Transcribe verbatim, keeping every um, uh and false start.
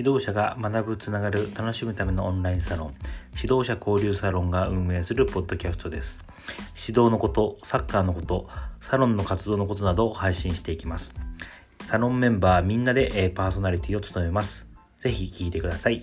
指導者が学ぶ、つながる、楽しむためのオンラインサロン、指導者交流サロンが運営するポッドキャストです。指導のこと、サッカーのこと、サロンの活動のことなどを配信していきます。サロンメンバーみんなでパーソナリティを務めます。ぜひ聞いてください。